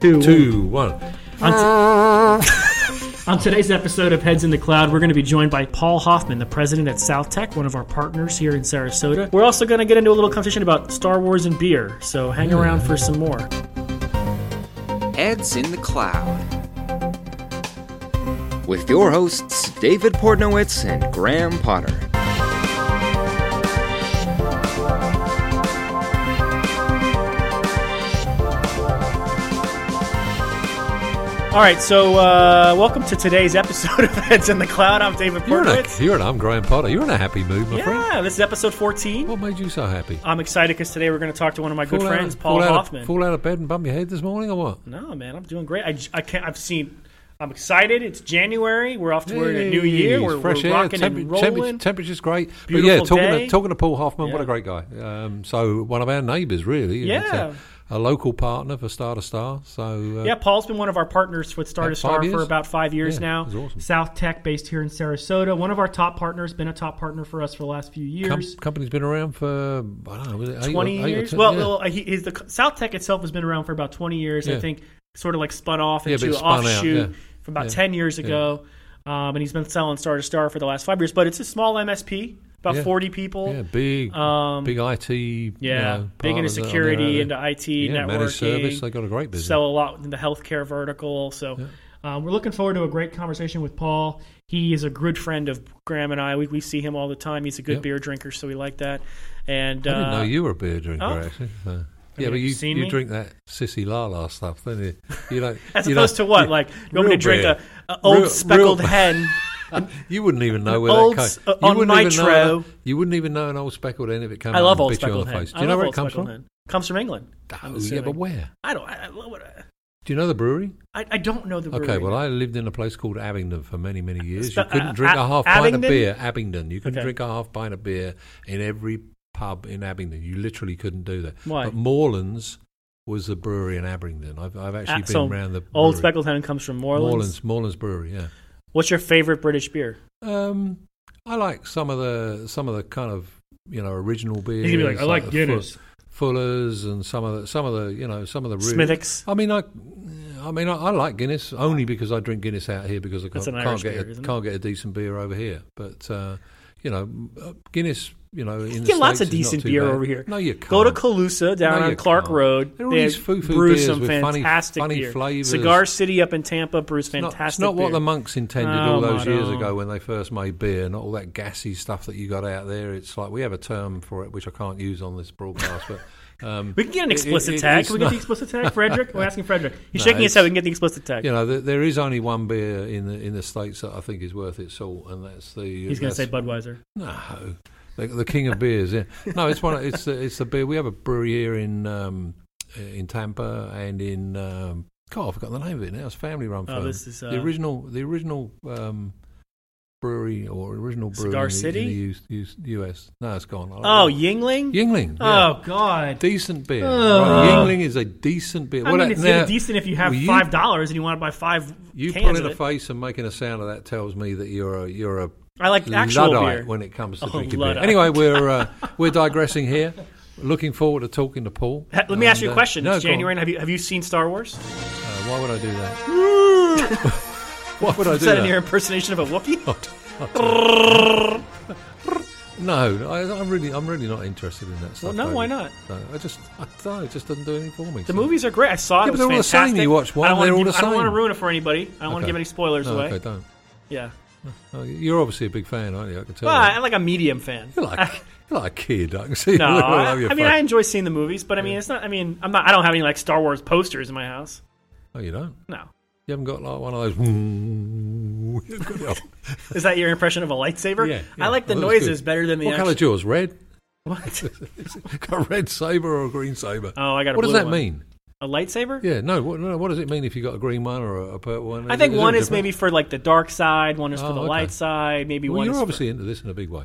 3, 2, 1. On today's episode of Heads in the Cloud, we're going to be joined by Paul Hoffman, the president at South Tech, one of our partners here in Sarasota. We're also going to get into a little conversation about Star Wars and beer, so hang around for some more. Heads in the Cloud with your hosts, David Portnowitz and Graham Potter. All right, so welcome to today's episode of Heads in the Cloud. I'm David Portnowitz. I'm Graham Potter. You're in a happy mood, my friend. Yeah, this is episode 14. What made you so happy? I'm excited because today we're going to talk to one of my good friends, Paul Hoffman. Fall out of bed and bump your head this morning or what? No, man, I'm doing great. I'm excited. It's January. We're off to a new year. We're rocking and rolling. Temperature's great. Beautiful talking to Paul Hoffman, what a great guy. So one of our neighbours, really. Yeah. A local partner for Star2Star. So Paul's been one of our partners with Star2Star for about 5 years now. Awesome. South Tech, based here in Sarasota. One of our top partners, been a top partner for us for the last few years. Company's been around for, I don't know, was it 20 years? South Tech itself has been around for about 20 years, I think, sort of like spun off into an offshoot from about 10 years ago. And he's been selling Star2Star for the last 5 years. But it's a small MSP. About 40 people. Yeah, big IT. Big into security, into IT, networking. Managed service. They got a great business. Sell a lot in the healthcare vertical. So we're looking forward to a great conversation with Paul. He is a good friend of Graham and I. We see him all the time. He's a good beer drinker, so we like that. And I didn't know you were a beer drinker, actually. Yeah, but you drink that sissy la-la stuff, don't you? As opposed to what? Like, you want me to drink an Old Speckled Hen? You wouldn't even know where that came from. On Nitro. You wouldn't even know an Old Speckled Hen if it came out and bit you on the face. Do you know where it comes from? Hen. It comes from England. Oh, yeah, but where? Do you know the brewery? I don't know the brewery. Okay, well, I lived in a place called Abingdon for many, many years. You couldn't drink a half pint of beer. Abingdon. You couldn't drink a half pint of beer in every pub in Abingdon. You literally couldn't do that. Why? But Morelands was the brewery in Abingdon. I've actually been around the brewery. Old Speckled Hen comes from Morelands. Morelands Brewery, yeah. What's your favorite British beer? I like some of the kind of original beers. You'd be like, I like Guinness, Fuller's, and some of the real Smithwick's. I like Guinness only because I drink Guinness out here because I can't get a decent beer over here. But Guinness. You get lots of decent beer over here. No, you can't. Go to Calusa down on Clark Road. There are all these foo-foo beers with fantastic funny flavors. Cigar City up in Tampa brews fantastic beer. It's not what the monks intended all those years ago when they first made beer, not all that gassy stuff that you got out there. It's like we have a term for it, which I can't use on this broadcast, but... we can get an explicit tag. Can we get the explicit tag, Frederick? We're asking Frederick. He's shaking his head. We can get the explicit tag. There is only one beer in the States that I think is worth its salt, and that's the... He's going to say Budweiser. No. The king of beers, yeah. No, it's one. It's the beer. We have a brewery here in Tampa and in. I forgot the name of it now. It's family run. This is the original brewery or original brewery. Cigar City in the U.S. No, it's gone. Yuengling. Yuengling. Yeah. Oh God, decent beer. Yuengling is a decent beer. It's decent if you have $5 and you want to buy 5. You cans pulling a face and making a sound of that tells me that you're a. I like actual Luddite beer when it comes to drinking beer. Anyway, we're digressing here. Looking forward to talking to Paul. Let me ask you a question. It's January. Have you seen Star Wars? Why would I do that? Why would I do that? Is that a near impersonation of a Wookiee? No, I'm really not interested in that stuff. Well, no, why not? No, it just doesn't do anything for me. The movies are great. I saw it. Yeah, but they're fantastic. All the same. You watch one. They're all the same. I don't want to ruin it for anybody. I don't want to give any spoilers away. Okay, don't. Yeah. You're obviously a big fan, aren't you? I can tell. I'm like a medium fan. You're like a kid. I can see. No, I enjoy seeing the movies, but it's not. I don't have any like Star Wars posters in my house. Oh, you don't? No. You haven't got like one of those. Is that your impression of a lightsaber? Yeah. I like the noises better than the. What colour yours? Red. What? Got a red saber or a green saber? Oh, I got a blue one. What does that mean? A lightsaber? Yeah, no. What does it mean if you got a green one or a purple one? I think one is maybe for like the dark side, one is for the light side, maybe one is. You're obviously into this in a big way.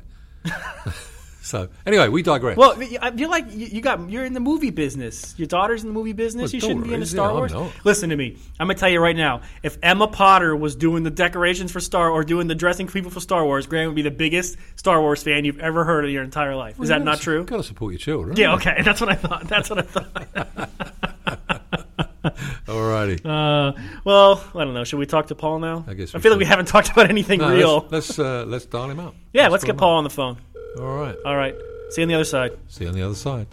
So anyway, we digress. Well, you're like you're in the movie business. Your daughter's in the movie business. You shouldn't be into Star Wars. Listen to me. I'm gonna tell you right now. If Emma Potter was doing the decorations for Star or doing the dressing people for Star Wars, Graham would be the biggest Star Wars fan you've ever heard of your entire life. Is that not true? Gotta support your children. Yeah. Okay. That's what I thought. All right. righty. Well, I don't know. Should we talk to Paul now? I guess we like we haven't talked about anything real. Let's dial him up. Yeah, let's get Paul on the phone. All right. All right. See you on the other side. See you on the other side.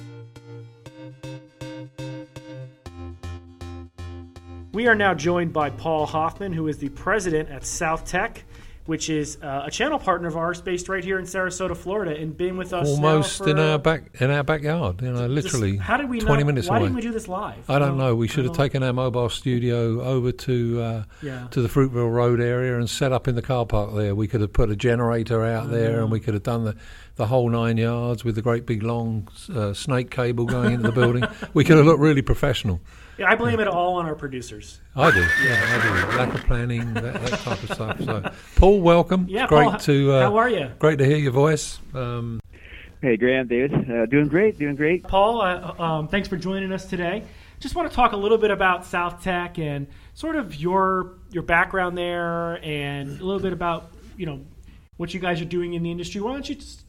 We are now joined by Paul Hoffman, who is the president at South Tech, which is a channel partner of ours based right here in Sarasota, Florida, and been with us almost now for, in our backyard. You know, literally 20 minutes away. Why didn't we do this live? I don't know. We should have taken our mobile studio over to the Fruitville Road area and set up in the car park there. We could have put a generator out there, and we could have done the whole 9 yards with the great big long snake cable going into the building. We could have looked really professional. Yeah, I blame it all on our producers. I do. Yeah, I do. Lack of planning, that type of stuff. So, Paul, welcome. Yeah, great Paul, to. How are you? Great to hear your voice. Hey, Graham, David. Doing great. Paul, thanks for joining us today. Just want to talk a little bit about South Tech and sort of your background there, and a little bit about what you guys are doing in the industry. Why don't you just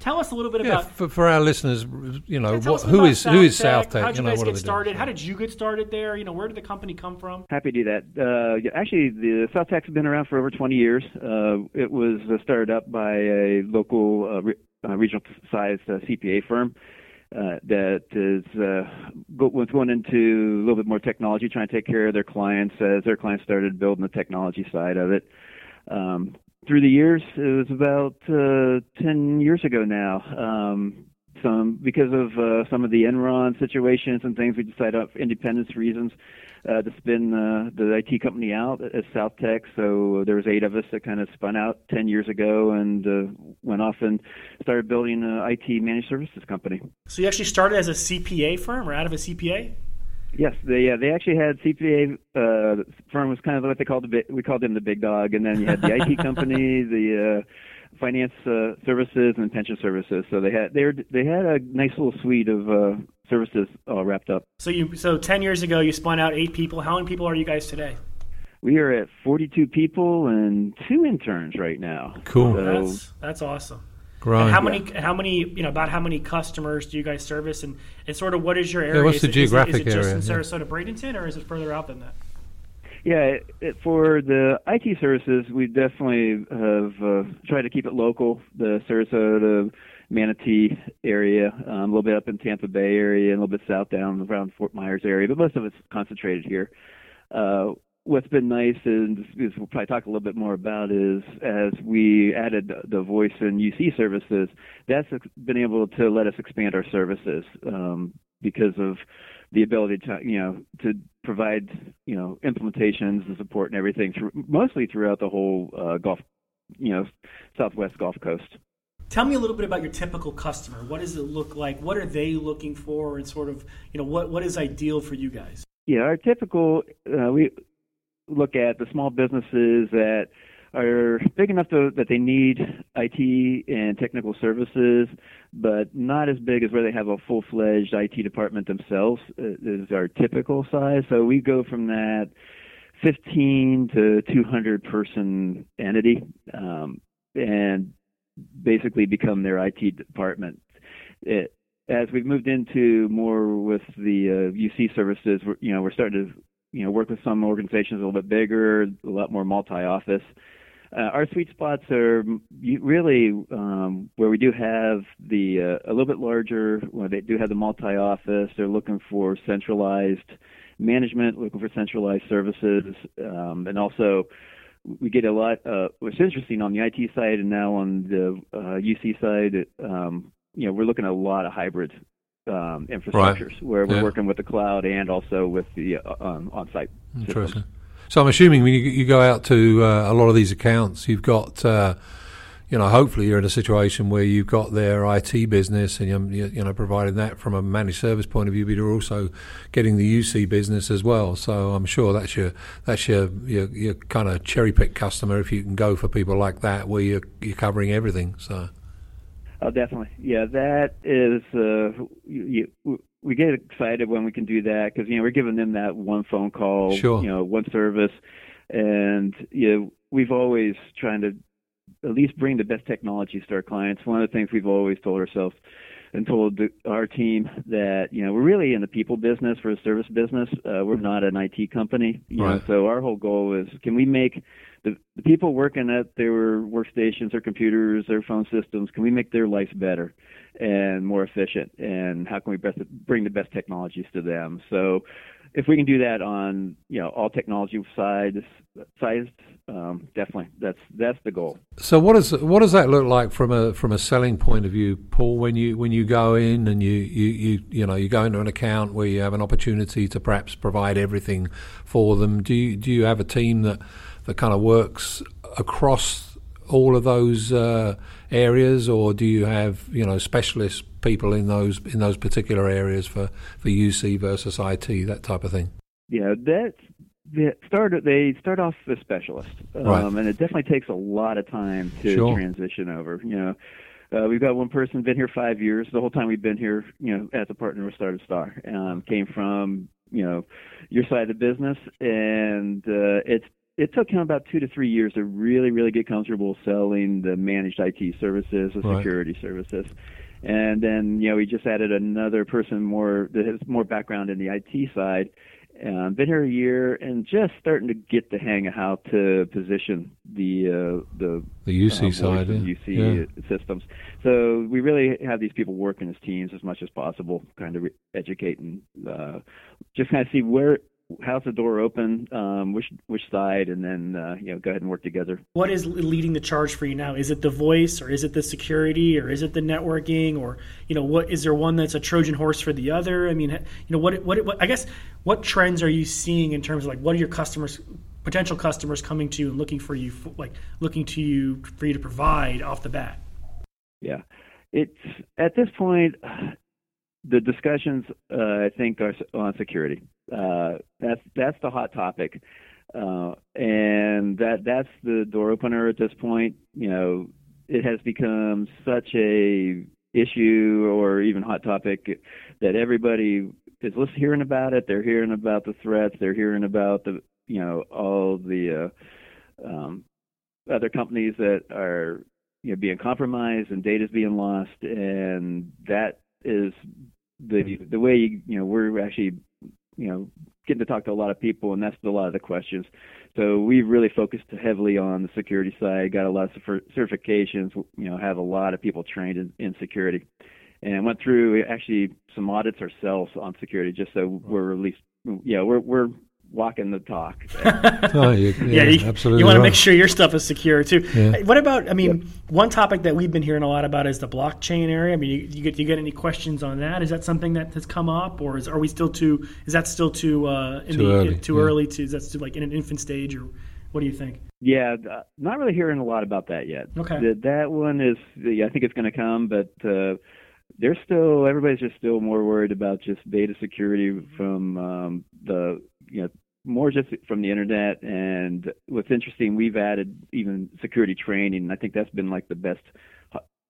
tell us a little bit about for our listeners, who is South Tech? How did you guys get started? How did you get started there? Where did the company come from? Happy to do that. Actually, the South Tech's been around for over 20 years. It was started up by a local regional-sized CPA firm that was going into a little bit more technology, trying to take care of their clients as their clients started building the technology side of it. Through the years, it was about 10 years ago now. Because of some of the Enron situations and things, we decided for independence reasons to spin the IT company out at South Tech. So there was 8 of us that kind of spun out 10 years ago and went off and started building an IT managed services company. So you actually started as a CPA firm or out of a CPA? Yes, they actually had CPA firm was kind of what they called we called them the big dog, and then you had the IT company, the finance services, and pension services. So they had a nice little suite of services all wrapped up. So 10 years ago you spun out 8 people. How many people are you guys today? We are at 42 people and 2 interns right now. Cool, so that's awesome. Right. And how many? About how many customers do you guys service, and sort of what is your area? Yeah, what's the geographic area? Is it just in Sarasota, Bradenton, or is it further out than that? Yeah, for the IT services, we definitely have tried to keep it local. The Sarasota, Manatee area, a little bit up in Tampa Bay area, and a little bit south down around Fort Myers area, but most of it's concentrated here. What's been nice is we'll probably talk a little bit more about is as we added the voice and UC services, that's been able to let us expand our services because of the ability to provide implementations and support and everything mostly throughout the whole Southwest Gulf Coast. Tell me a little bit about your typical customer. What does it look like? What are they looking for, and sort of what is ideal for you guys? Yeah, our typical we look at the small businesses that are big enough that they need IT and technical services, but not as big as where they have a full-fledged IT department themselves is our typical size. So we go from that 15 to 200-person entity and basically become their IT department. As we've moved into more with the UC services, we're starting to work with some organizations a little bit bigger, a lot more multi-office. Our sweet spots are really where we do have the a little bit larger, where they do have the multi-office. They're looking for centralized management, looking for centralized services, and also we get a lot. What's interesting on the IT side and now on the UC side, we're looking at a lot of hybrid infrastructures, right, where we're working with the cloud and also with the on-site. Interesting. So I'm assuming when you go out to a lot of these accounts, you've got, hopefully you're in a situation where you've got their IT business and, you're providing that from a managed service point of view, but you're also getting the UC business as well. So I'm sure that's your kind of cherry-pick customer if you can go for people like that where you're covering everything, so... Oh, definitely. Yeah, that is we get excited when we can do that because, we're giving them that one phone call, sure, one service. And, we've always trying to at least bring the best technologies to our clients. One of the things we've always told ourselves and told our team that, you know, we're really in the people business, we're a service business. We're not an IT company. You know, so our whole goal is, can we make the people working at their workstations, their computers, their phone systems, can we make their lives better and more efficient? And how can we best bring the best technologies to them? So if we can do that on, you know, all technology sides, definitely that's the goal. So what does that look like from a selling point of view, Paul? When you go in and you go into an account where you have an opportunity to perhaps provide everything for them, do you have a team that kind of works across all of those areas, or do you have, you know, specialists? People in those particular areas for UC versus IT, that type of thing? Yeah, they start off as specialists, and it definitely takes a lot of time to transition over. You know, we've got one person been here 5 years. The whole time we've been here, you know, as a partner with Star2Star, came from, you know, your side of the business, and it took him about 2 to 3 years to really, really get comfortable selling the managed IT services, the security services. And then, you know, we just added another person that has more background in the IT side. Been here a year and just starting to get the hang of how to position the UC side, UC systems. So we really have these people working as teams as much as possible, kind of educate and just kind of see how's the door open, which side, and then go ahead and work together. What is leading the charge for you now? Is it the voice, or is it the security, or is it the networking, or, you know, what is there one that's a Trojan horse for the other? I mean, you know, what I guess, what trends are you seeing in terms of, like, what are your customers, potential customers, coming to you and looking for you to provide off the bat? Yeah, it's at this point, the discussions I think are on security. That's the hot topic, and that's the door opener at this point. You know, it has become such a issue or even hot topic that everybody is hearing about it. They're hearing about the threats. They're hearing about the, you know, all the other companies that are, you know, being compromised and data's being lost, and that is the way, you know, we're actually, you know, getting to talk to a lot of people, and that's a lot of the questions. So we've really focused heavily on the security side, got a lot of certifications, you know, have a lot of people trained in security, and went through actually some audits ourselves on security, just so we're at least, yeah, we're walking the talk. Absolutely. You want to make sure your stuff is secure too. Yeah. What about, I mean, one topic that we've been hearing a lot about is the blockchain area. I mean, you get any questions on that? Is that something that has come up, or is that still too early, in an infant stage, or what do you think? Yeah, not really hearing a lot about that yet. Okay. That one is, I think it's going to come, but everybody's just still more worried about just data security from more just from the internet. And what's interesting, we've added even security training, and I think that's been like the best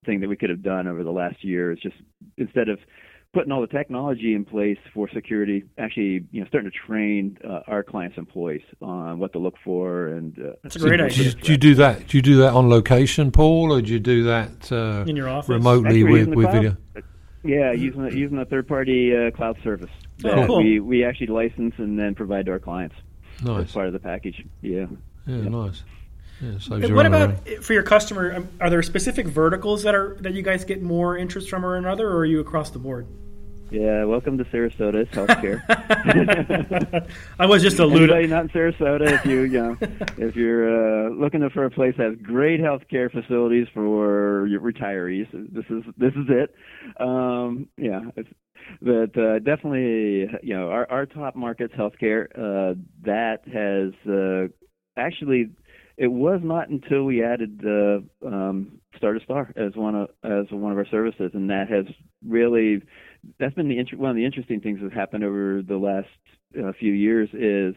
thing that we could have done over the last year, is just instead of putting all the technology in place for security, actually, you know, starting to train our clients' employees on what to look for. And that's a great idea. Do you do that on location, Paul, or do you do that in your office remotely with video? Yeah, using a third-party cloud service that we actually license and then provide to our clients. Nice. As part of the package. Yeah. Yeah, yeah. Nice. Yeah, and what about for your customer? Are there specific verticals that you guys get more interest from, or another, or are you across the board? Yeah, welcome to Sarasota. It's healthcare. I was just alluding. Anybody not in Sarasota, if you're looking for a place that has great healthcare facilities for your retirees, this is it. But definitely, you know, our top market's healthcare. That has actually. It was not until we added Star2Star as one of our services, and that has really, that's been one of the interesting things that's happened over the last few years is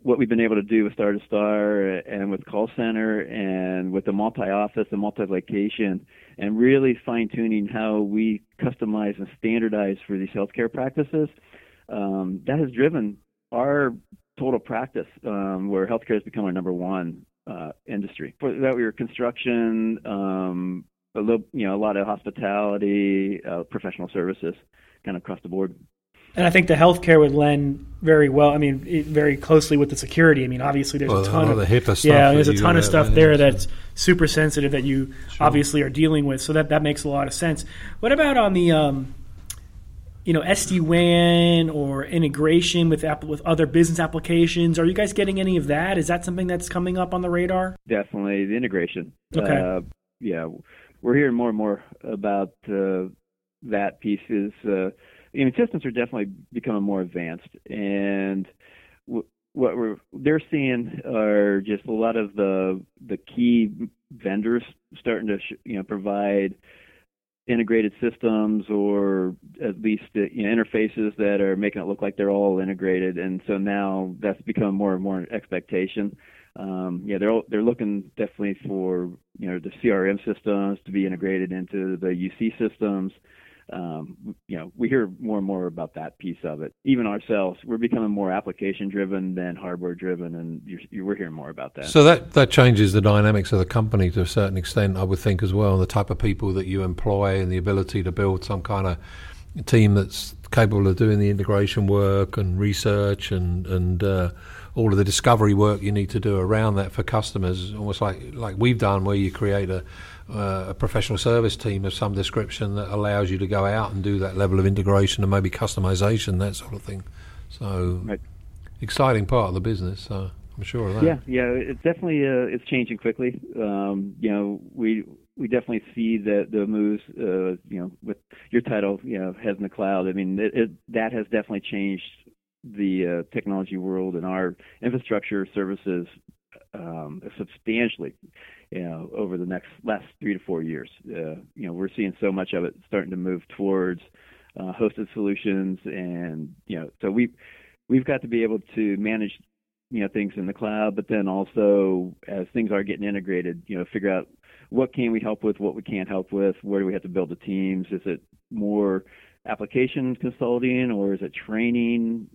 what we've been able to do with Star2Star and with call center and with the multi-office and multi-location, and really fine-tuning how we customize and standardize for these healthcare practices. That has driven our total practice, where healthcare has become our number one industry. For that, we were construction, a lot of hospitality, professional services, kind of across the board. And I think the healthcare would lend very well. I mean, very closely with the security. I mean, obviously there's a ton of the HIPAA stuff. Yeah, there's a ton of stuff there that's super sensitive that you obviously are dealing with. So that makes a lot of sense. What about on the SD-WAN or integration with other business applications? Are you guys getting any of that? Is that something that's coming up on the radar? Definitely the integration. Okay. We're hearing more and more about that piece. Systems are definitely becoming more advanced, and what they're seeing are just a lot of the key vendors starting to provide integrated systems, or at least interfaces that are making it look like they're all integrated. And so now that's become more and more an expectation. They're looking definitely for the CRM systems to be integrated into the UC systems. We hear more and more about that piece of it. Even ourselves, we're becoming more application-driven than hardware-driven, and we're hearing more about that. So that changes the dynamics of the company to a certain extent, I would think, as well, and the type of people that you employ and the ability to build some kind of team that's capable of doing the integration work and research and all of the discovery work you need to do around that for customers, almost like we've done, where you create a professional service team of some description that allows you to go out and do that level of integration and maybe customization, that sort of thing. So right. Exciting part of the business, so I'm sure of that. Yeah, it's definitely it's changing quickly. We definitely see the moves, with your title, Heads in the Cloud. I mean, that has definitely changed the technology world and our infrastructure services substantially, over the last 3 to 4 years. We're seeing so much of it starting to move towards hosted solutions, and so we've got to be able to manage things in the cloud, but then also as things are getting integrated, figure out what can we help with, what we can't help with, where do we have to build the teams? Is it more application consulting, or is it training?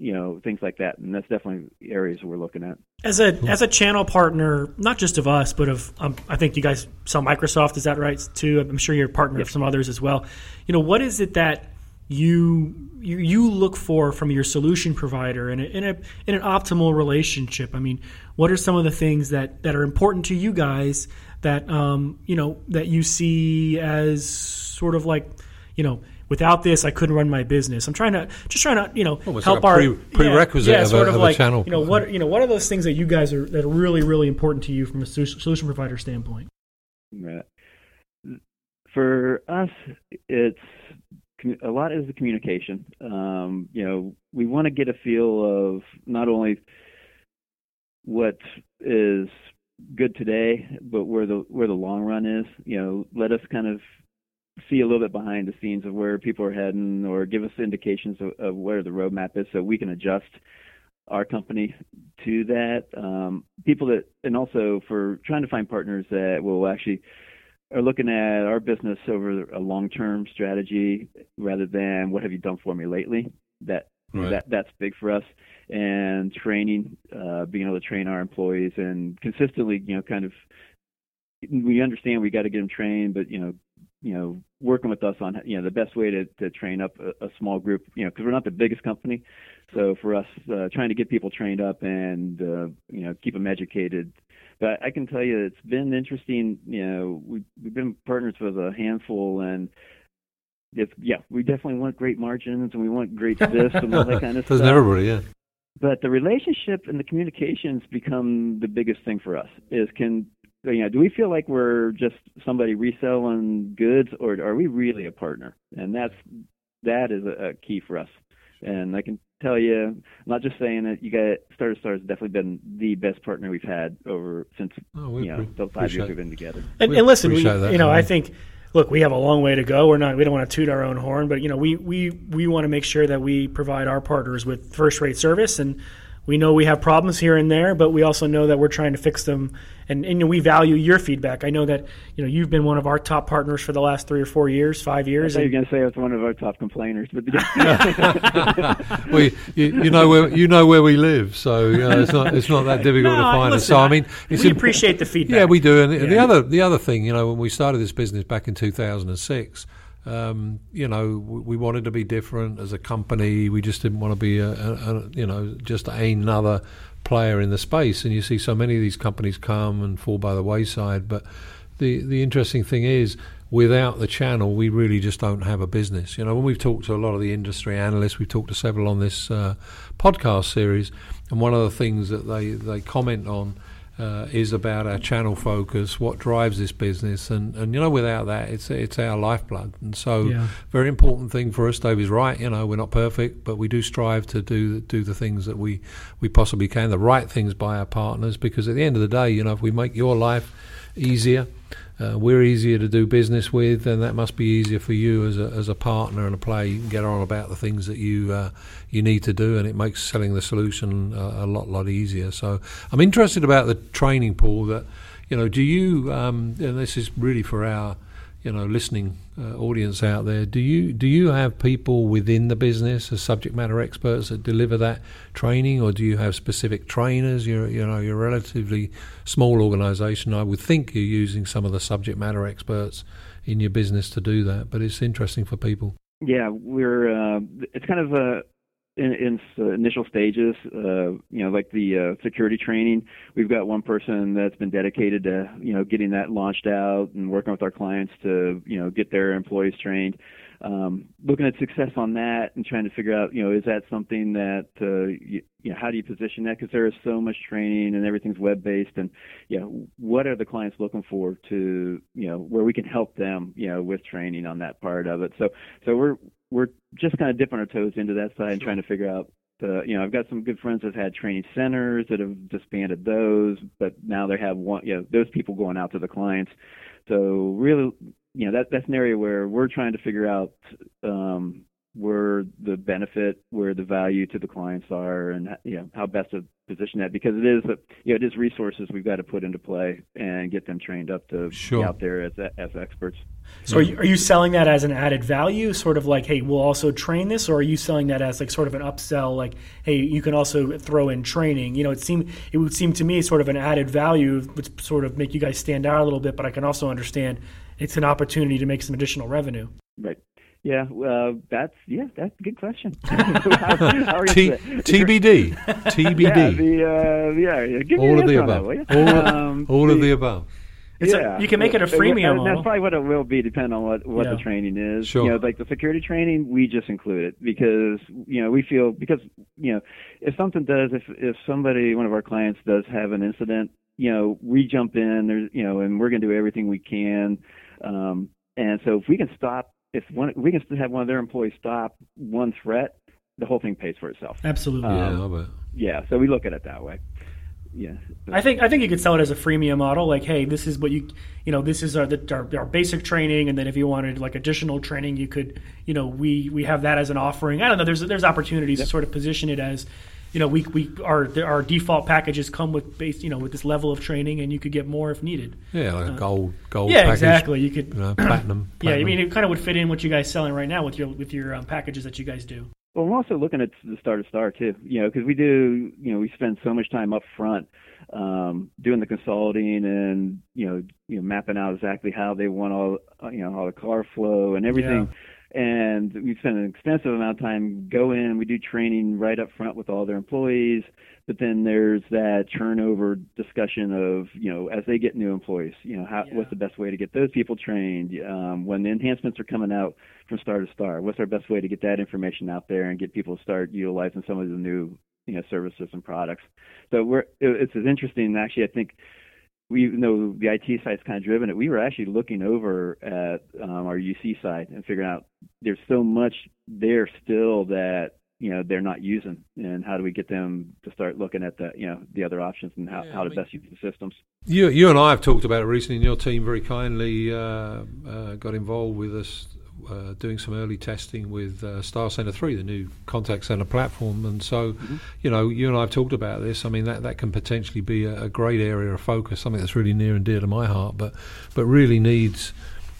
Things like that, and that's definitely areas we're looking at. As a channel partner, not just of us, but of I think you guys sell Microsoft. Is that right too? I'm sure you're a partner of some others as well. What is it that you look for from your solution provider in an optimal relationship? I mean, what are some of the things that are important to you guys that that you see as sort of like, without this, I couldn't run my business. I'm trying to help like a prerequisite of a channel. What are those things that you guys that are really, really important to you from a solution provider standpoint? Right. For us, it's a lot is the communication. We want to get a feel of not only what is good today, but where the long run is. Let us kind of see a little bit behind the scenes of where people are heading, or give us indications of where the roadmap is, so we can adjust our company to that. And also for trying to find partners that will actually are looking at our business over a long-term strategy rather than what have you done for me lately. That's big for us. And training, being able to train our employees and consistently, we understand we got to get them trained, but working with us on the best way to train up a small group, because we're not the biggest company, so for us trying to get people trained up and keep them educated. But I can tell you it's been interesting. We've been partners with a handful, and we definitely want great margins, and we want great this and all that kind of stuff. Doesn't everybody? Yeah. But the relationship and the communications become the biggest thing for us. Do we feel like we're just somebody reselling goods, or are we really a partner? And that is a key for us. And I can tell you, I'm not just saying it. Star2Star has definitely been the best partner we've had since the 5 years we've been together. And listen, I think, look, we have a long way to go. We don't want to toot our own horn, but we want to make sure that we provide our partners with first-rate service, and We know we have problems here and there, but we also know that we're trying to fix them, and we value your feedback. I know that you've been one of our top partners for the last 3 or 4 years, 5 years. I thought you were going to say I was one of our top complainers, but you know where we live, so it's not that difficult to find us. So I mean, we appreciate the feedback. Yeah, we do. And the other thing, when we started this business back in 2006. We wanted to be different as a company. We just didn't want to be just another player in the space. And you see so many of these companies come and fall by the wayside. But the interesting thing is, without the channel, we really just don't have a business. When we've talked to a lot of the industry analysts, we've talked to several on this podcast series, and one of the things that they comment on is about our channel focus, what drives this business, and without that, it's our lifeblood. And so, very important thing for us. David's right. We're not perfect, but we do strive to do the things that we possibly can, the right things by our partners, because at the end of the day, if we make your life easier, we're easier to do business with, and that must be easier for you as a partner and a player. You can get on about the things that you need to do, and it makes selling the solution a lot easier. So I'm interested about the training pool that, do you, and this is really for our, listening audience out there, do you have people within the business as subject matter experts that deliver that training, or do you have specific trainers? You're a relatively small organisation. I would think you're using some of the subject matter experts in your business to do that, but it's interesting for people. Yeah, we're it's kind of a in initial stages, like the security training, we've got one person that's been dedicated to, getting that launched out and working with our clients to, get their employees trained. Looking at success on that and trying to figure out, is that something that, how do you position that? Because there is so much training and everything's web-based, and what are the clients looking for to, where we can help them, with training on that part of it. So we're just kind of dipping our toes into that side and trying to figure out, I've got some good friends that had training centers that have disbanded those, but now they have one, those people going out to the clients. So really, that's an area where we're trying to figure out where the benefit, where the value to the clients are, and how best to position that, because it is resources we've got to put into play and get them trained up to be out there as experts. So are you selling that as an added value, sort of like, hey, we'll also train this, or are you selling that as like sort of an upsell, like, hey, you can also throw in training? It would seem to me sort of an added value would sort of make you guys stand out a little bit, but I can also understand it's an opportunity to make some additional revenue. Right. Yeah, that's a good question. How TBD. TBD. All of the above. All of the above. You can make it a freemium model. That's probably what it will be, depending on what the training is. Sure. Like the security training, we just include it because, we feel, because, if something does, if somebody, one of our clients does have an incident, we jump in, there's, and we're going to do everything we can. And so if we can stop, we can have one of their employees stop one threat, the whole thing pays for itself. Absolutely. Yeah, I love it. Yeah, so we look at it that way. Yeah. I think you could sell it as a freemium model, like, hey, this is what this is our basic training, and then if you wanted like additional training, you could, we have that as an offering. I don't know, there's opportunities to sort of position it as, our default packages come with base, with this level of training, and you could get more if needed. Yeah, like a gold. Yeah, package, exactly. You could platinum. Yeah, I mean, it kind of would fit in what you guys selling right now with your packages that you guys do. Well, we're also looking at the Star2Star too, because we do, we spend so much time up front doing the consulting and mapping out exactly how they want all all the car flow and everything. Yeah. And we spend an extensive amount of time we do training right up front with all their employees, but then there's that turnover discussion of, as they get new employees, what's the best way to get those people trained? When the enhancements are coming out from Star2Star, what's our best way to get that information out there and get people to start utilizing some of the new, services and products? So it's interesting. Actually, I think, we know the IT side's kind of driven it. We were actually looking over at our UC side and figuring out there's so much there still that they're not using, and how do we get them to start looking at the the other options and how to best use the systems. You and I have talked about it recently, and your team very kindly got involved with us doing some early testing with StarCenter 3, the new contact center platform. And so, you know, you and I have talked about this. I mean, that can potentially be a great area of focus, something that's really near and dear to my heart, but really needs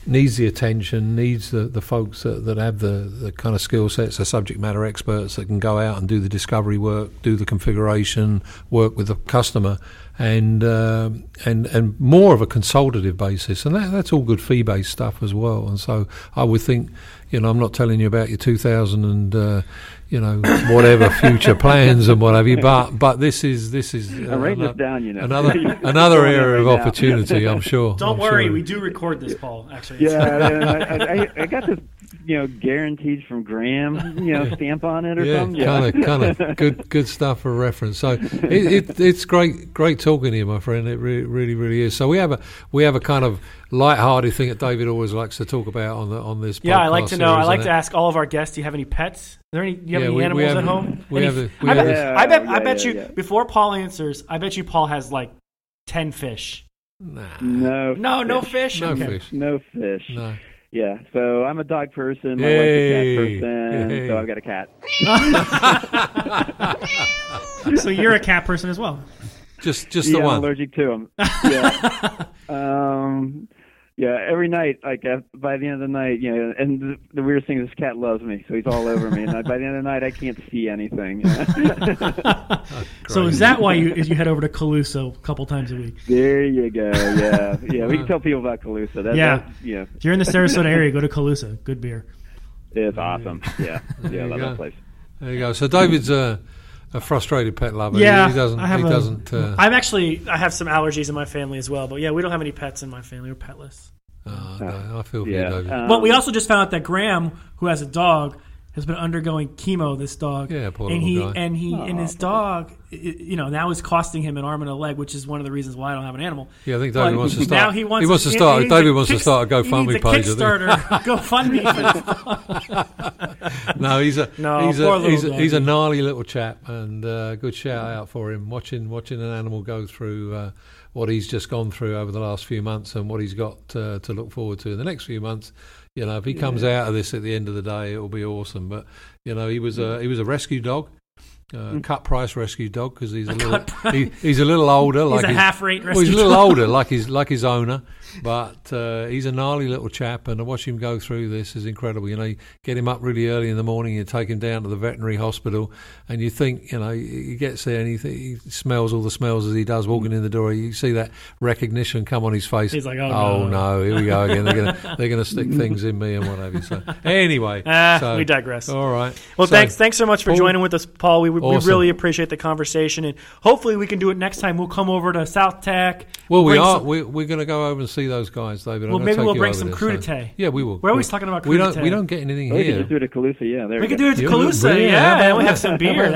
the attention, needs the folks that have the kind of skill sets, the subject matter experts that can go out and do the discovery work, do the configuration, work with the customer, and more of a consultative basis. And that's all good fee-based stuff as well. And so I would think, you know, I'm not telling you about your 2000 and you know, whatever future plans and what have you, but this is another area of opportunity, I'm sure. Don't worry, we do record this, Paul, actually. I got this, you know, guaranteed from Graham, you know, stamp on it or something. Kind of good stuff for reference. So it's great talking to you, my friend. It really is. So we have a kind of lighthearted thing that David always likes to talk about on this podcast. Yeah, I like to know. I like to ask all of our guests, do you have any pets? Are there any? Do you have any animals at home? I bet you before Paul answers, I bet you Paul has like 10 fish. No fish. Yeah, so I'm a dog person. My wife's a cat person, so I've got a cat. So you're a cat person as well. Just the one. I'm allergic to them. Yeah. Every night, like by the end of the night, you know, and the weirdest thing is this cat loves me, so he's all over me. And by the end of the night, I can't see anything. So is that why you head over to Calusa a couple times a week? There you go. Yeah, yeah. We can tell people about Calusa. That's. If you're in the Sarasota area, go to Calusa. Good beer. It's awesome. Yeah, yeah. I love that place. There you go. So David's a frustrated pet lover. Yeah, he doesn't. I have some allergies in my family as well, but yeah, we don't have any pets in my family. We're petless. No, I feel for you, David. But we also just found out that Graham, who has a dog, has been undergoing chemo. This dog, poor little guy, and his dog, you know, now is costing him an arm and a leg, which is one of the reasons why I don't have an animal. Yeah, I think David wants to start. Now he wants to start. David wants to start a GoFundMe page. Kickstarter, GoFundMe. He's a gnarly little chap, and good shout out for him. Watching an animal go through what he's just gone through over the last few months, and what he's got to look forward to in the next few months. You know, if he comes out of this at the end of the day, it'll be awesome. But you know, he was a rescue dog. Cut price rescue dog because he's a little older. He's a little older like his owner, but he's a gnarly little chap, and to watch him go through this is incredible. You know, you get him up really early in the morning, you take him down to the veterinary hospital, and you think, you know, he gets there and he smells all the smells as he does walking in the door. You see that recognition come on his face. He's like, oh no, here we go again. They're gonna stick things in me and what have you. So anyway, we digress. All right. Well, so, thanks so much for joining with us, Paul. We really appreciate the conversation, and hopefully we can do it next time. We'll come over to South Tech. Well, we're going to go over and see those guys, David. Well, maybe we'll bring some crudité. So. Yeah, we will. We're always talking about crudité. We don't get anything here. We can just do it at Calusa, yeah. There we can do it at Calusa, and we have some beer.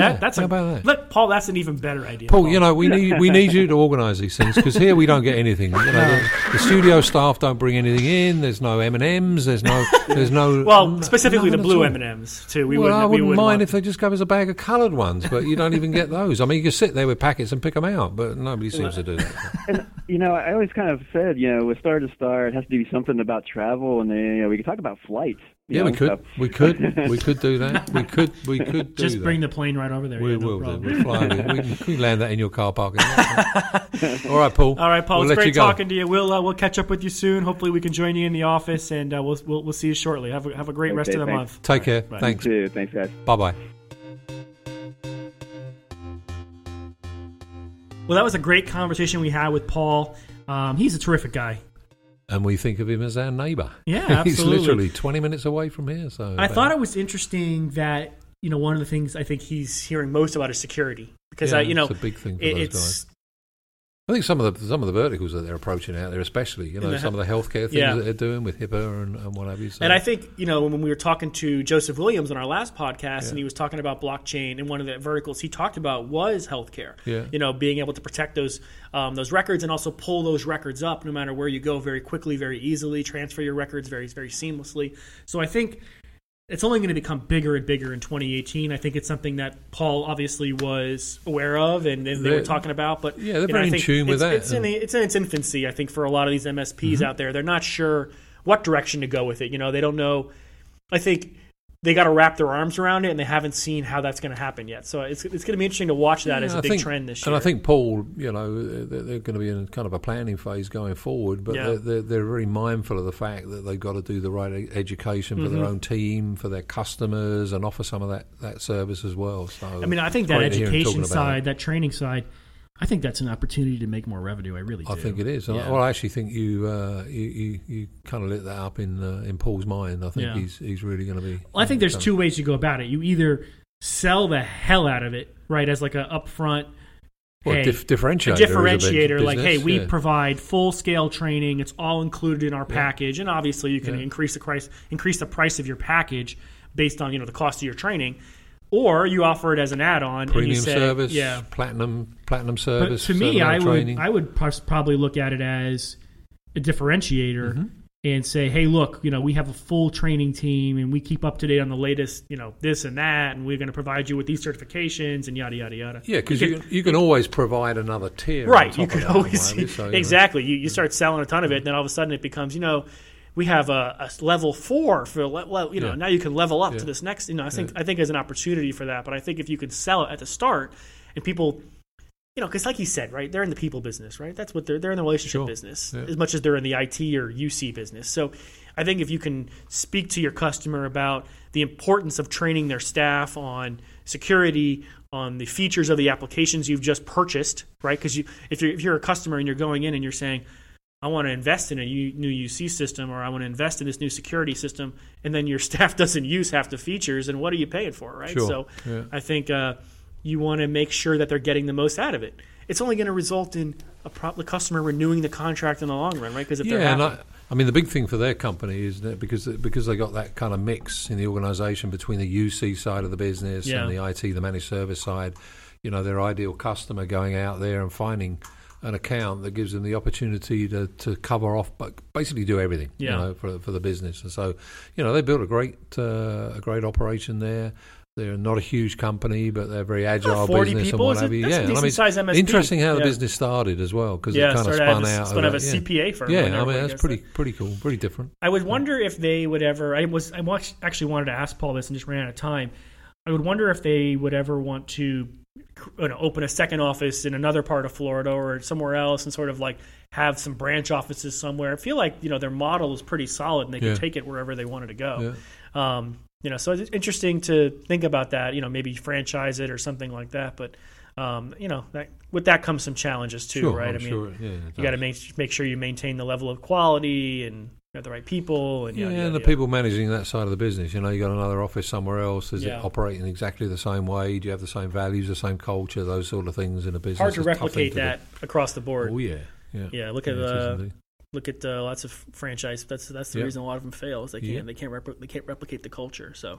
Paul, that's an even better idea. Paul, you know, we need you to organise these things, because here we don't get anything. You know, the studio staff don't bring anything in. There's no M&Ms. There's no. Well, specifically the blue M&Ms too. I wouldn't mind if they just gave us a bag of coloured ones, but you don't even get those. I mean, you can sit there with packets and pick them out, but nobody seems to do that. And, you know, I always kind of said, you know, with Star2Star, it has to be something about travel, and then, you know, we could talk about flights. We could do that. Just bring the plane right over there. We can land that in your car park. All right, Paul. It's great talking to you. We'll catch up with you soon. Hopefully, we can join you in the office, and we'll see you shortly. Have a great rest of the month. Take care. Right. Thanks. You too. Thanks, guys. Bye bye. Well, that was a great conversation we had with Paul. He's a terrific guy. And we think of him as our neighbor. Yeah, absolutely. He's literally 20 minutes away from here. So I thought it was interesting that, you know, one of the things I think he's hearing most about is security. Because, you know, it's a big thing for those guys. I think some of the verticals that they're approaching out there, especially, you know, some of the healthcare things that they're doing with HIPAA and what have you. So. And I think, you know, when we were talking to Joseph Williams on our last podcast, and he was talking about blockchain, and one of the verticals he talked about was healthcare. Yeah. You know, being able to protect those records and also pull those records up no matter where you go very quickly, very easily, transfer your records very, very seamlessly. So I think it's only going to become bigger and bigger in 2018. I think it's something that Paul obviously was aware of and they were talking about. But yeah, they're very in tune with that. It's in its infancy, I think, for a lot of these MSPs out there. They're not sure what direction to go with it. You know, they don't know. I think they got to wrap their arms around it, and they haven't seen how that's going to happen yet. So it's going to be interesting to watch that as a big trend this year. And I think, Paul, you know, they're going to be in kind of a planning phase going forward, but they're very mindful of the fact that they've got to do the right education for their own team, for their customers, and offer some of that service as well. So I mean, I think that education side, that training side, I think that's an opportunity to make more revenue. I really do. I think it is. Yeah. Well, I actually think you kind of lit that up in Paul's mind. I think he's really going to be... Well, I think there's two ways you go about it. You either sell the hell out of it, right, as like an upfront... Well, differentiator. A differentiator, like, hey, we provide full-scale training. It's all included in our package. And obviously you can increase the price of your package based on, you know, the cost of your training. Or you offer it as an add-on. Premium and you say, service, platinum service. But to me, I would probably look at it as a differentiator and say, hey, look, you know, we have a full training team and we keep up to date on the latest, you know, this and that, and we're going to provide you with these certifications and yada, yada, yada. Yeah, because you can always provide another tier. Right. You can always. Exactly. You start selling a ton of it, and then all of a sudden it becomes, you know, we have a level 4 for, you know, now you can level up to this next, you know, I think there's an opportunity for that. But I think if you can sell it at the start and people, you know, because like you said, right, they're in the people business, right? That's what they're in the relationship business as much as they're in the IT or UC business. So I think if you can speak to your customer about the importance of training their staff on security, on the features of the applications you've just purchased, right? Because if you're a customer and you're going in and you're saying, I want to invest in a new UC system, or I want to invest in this new security system, and then your staff doesn't use half the features, and what are you paying for, right? Sure. So I think you want to make sure that they're getting the most out of it. It's only going to result in the customer renewing the contract in the long run, right? Because if they're happy. I mean, the big thing for their company is that because they got that kind of mix in the organization between the UC side of the business and the IT, the managed service side, you know, their ideal customer going out there and finding an account that gives them the opportunity to cover off, but basically do everything, you know, for the business. And so, you know, they built a great operation there. They're not a huge company, but they're very agile 40 business people, and whatever. That's a decent size MSP. Interesting how the business started as well, because it kind of spun out of a CPA firm. Yeah, I mean that's pretty cool, pretty different. I would wonder if they would ever. I actually wanted to ask Paul this and just ran out of time. I would wonder if they would ever want to open a second office in another part of Florida or somewhere else, and sort of like have some branch offices somewhere. I feel like, you know, their model is pretty solid, and they can take it wherever they wanted to go. Yeah. You know, so it's interesting to think about that. You know, maybe franchise it or something like that. But you know, with that comes some challenges too, right? You got to make sure you maintain the level of quality and have the right people. And the people managing that side of the business. You know, you got another office somewhere else. Is it operating exactly the same way? Do you have the same values, the same culture, those sort of things in a business? Hard to replicate that across the board. Oh yeah. Yeah, look at lots of franchise. That's the reason a lot of them fail is they can't replicate the culture. So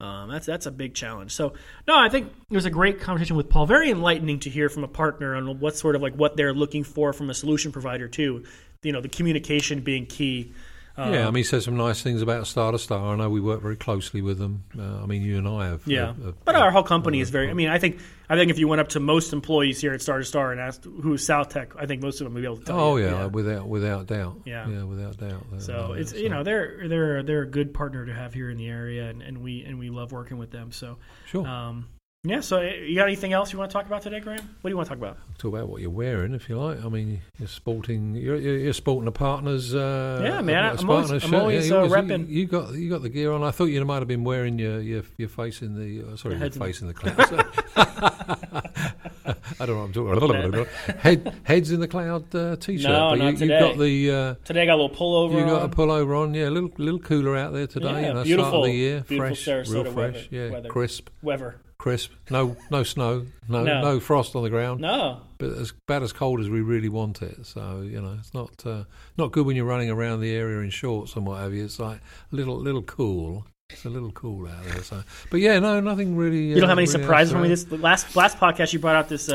that's a big challenge. So no, I think it was a great conversation with Paul. Very enlightening to hear from a partner on what sort of like what they're looking for from a solution provider too. You know, the communication being key. I mean, he said some nice things about Star2Star. I know we work very closely with them. I mean, you and I have. Yeah, but our whole company is very. I mean, I think if you went up to most employees here at Star2Star and asked who's South Tech, I think most of them would be able to tell you. Oh yeah, without doubt. Yeah, without doubt. So it's you know they're a good partner to have here in the area, and we love working with them. So sure. Yeah, so you got anything else you want to talk about today, Graham? What do you want to talk about? Talk about what you're wearing, if you like. I mean, you're sporting a partner's. Yeah, man, I'm always repping. You got the gear on. I thought you might have been wearing your face in the in the clouds. I don't know. I'm talking about heads in the cloud t-shirt. No, not today. Today I got a little pullover. You got a pullover on. Yeah, a little cooler out there today. Yeah, beautiful. Start of the year, fresh, real fresh. Weather. Crisp. Crisp. No snow. No frost on the ground. No. But it's about as cold as we really want it. So, you know, it's not good when you're running around the area in shorts and what have you. It's like a little cool. It's a little cool out there. So, but yeah, no, nothing really. You don't have any surprises for me. This last podcast, you brought out this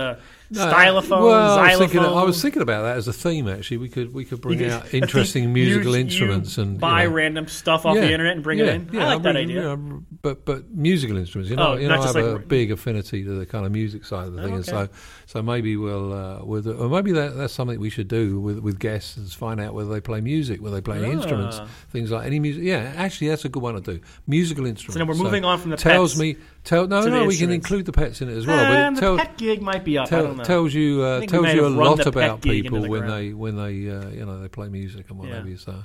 Stylophone, well, xylophone. I was thinking about that as a theme, actually. We could bring out interesting musical instruments and buy random stuff off the internet and bring it in. Yeah, I like that idea. You know, but musical instruments, I have a big affinity to the kind of music side of the thing, and so maybe we'll or maybe that's something we should do with guests, is find out whether they play music, whether they play instruments, things like any music. Yeah, actually, that's a good one to do. Musical instruments. So now we're moving on from the pets. No, we can include the pets in it as well. But the pet gig might be up. I don't know. Tells you a lot about people when they play music and whatever. Yeah. So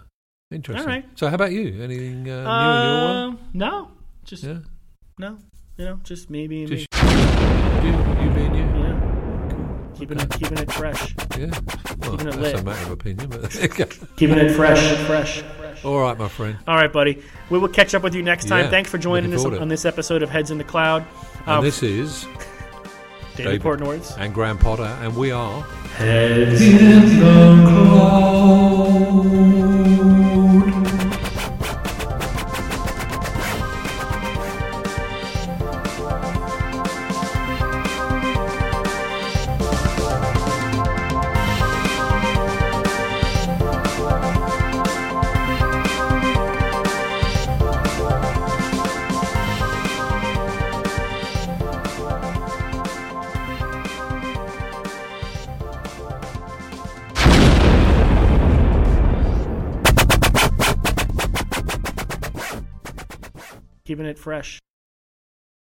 interesting. All right. So how about you? Anything new in your one? No, just no. You know, just maybe just you being you. Yeah. Cool. Keeping it fresh. Yeah. Well, keeping it lit. That's a matter of opinion, but keeping it fresh. All right, my friend. All right, buddy. We will catch up with you next time. Thanks for joining us on this episode of Heads in the Cloud. And this is David Portnowitz and Graham Potter, and we are Heads in the Cloud. Keeping it fresh.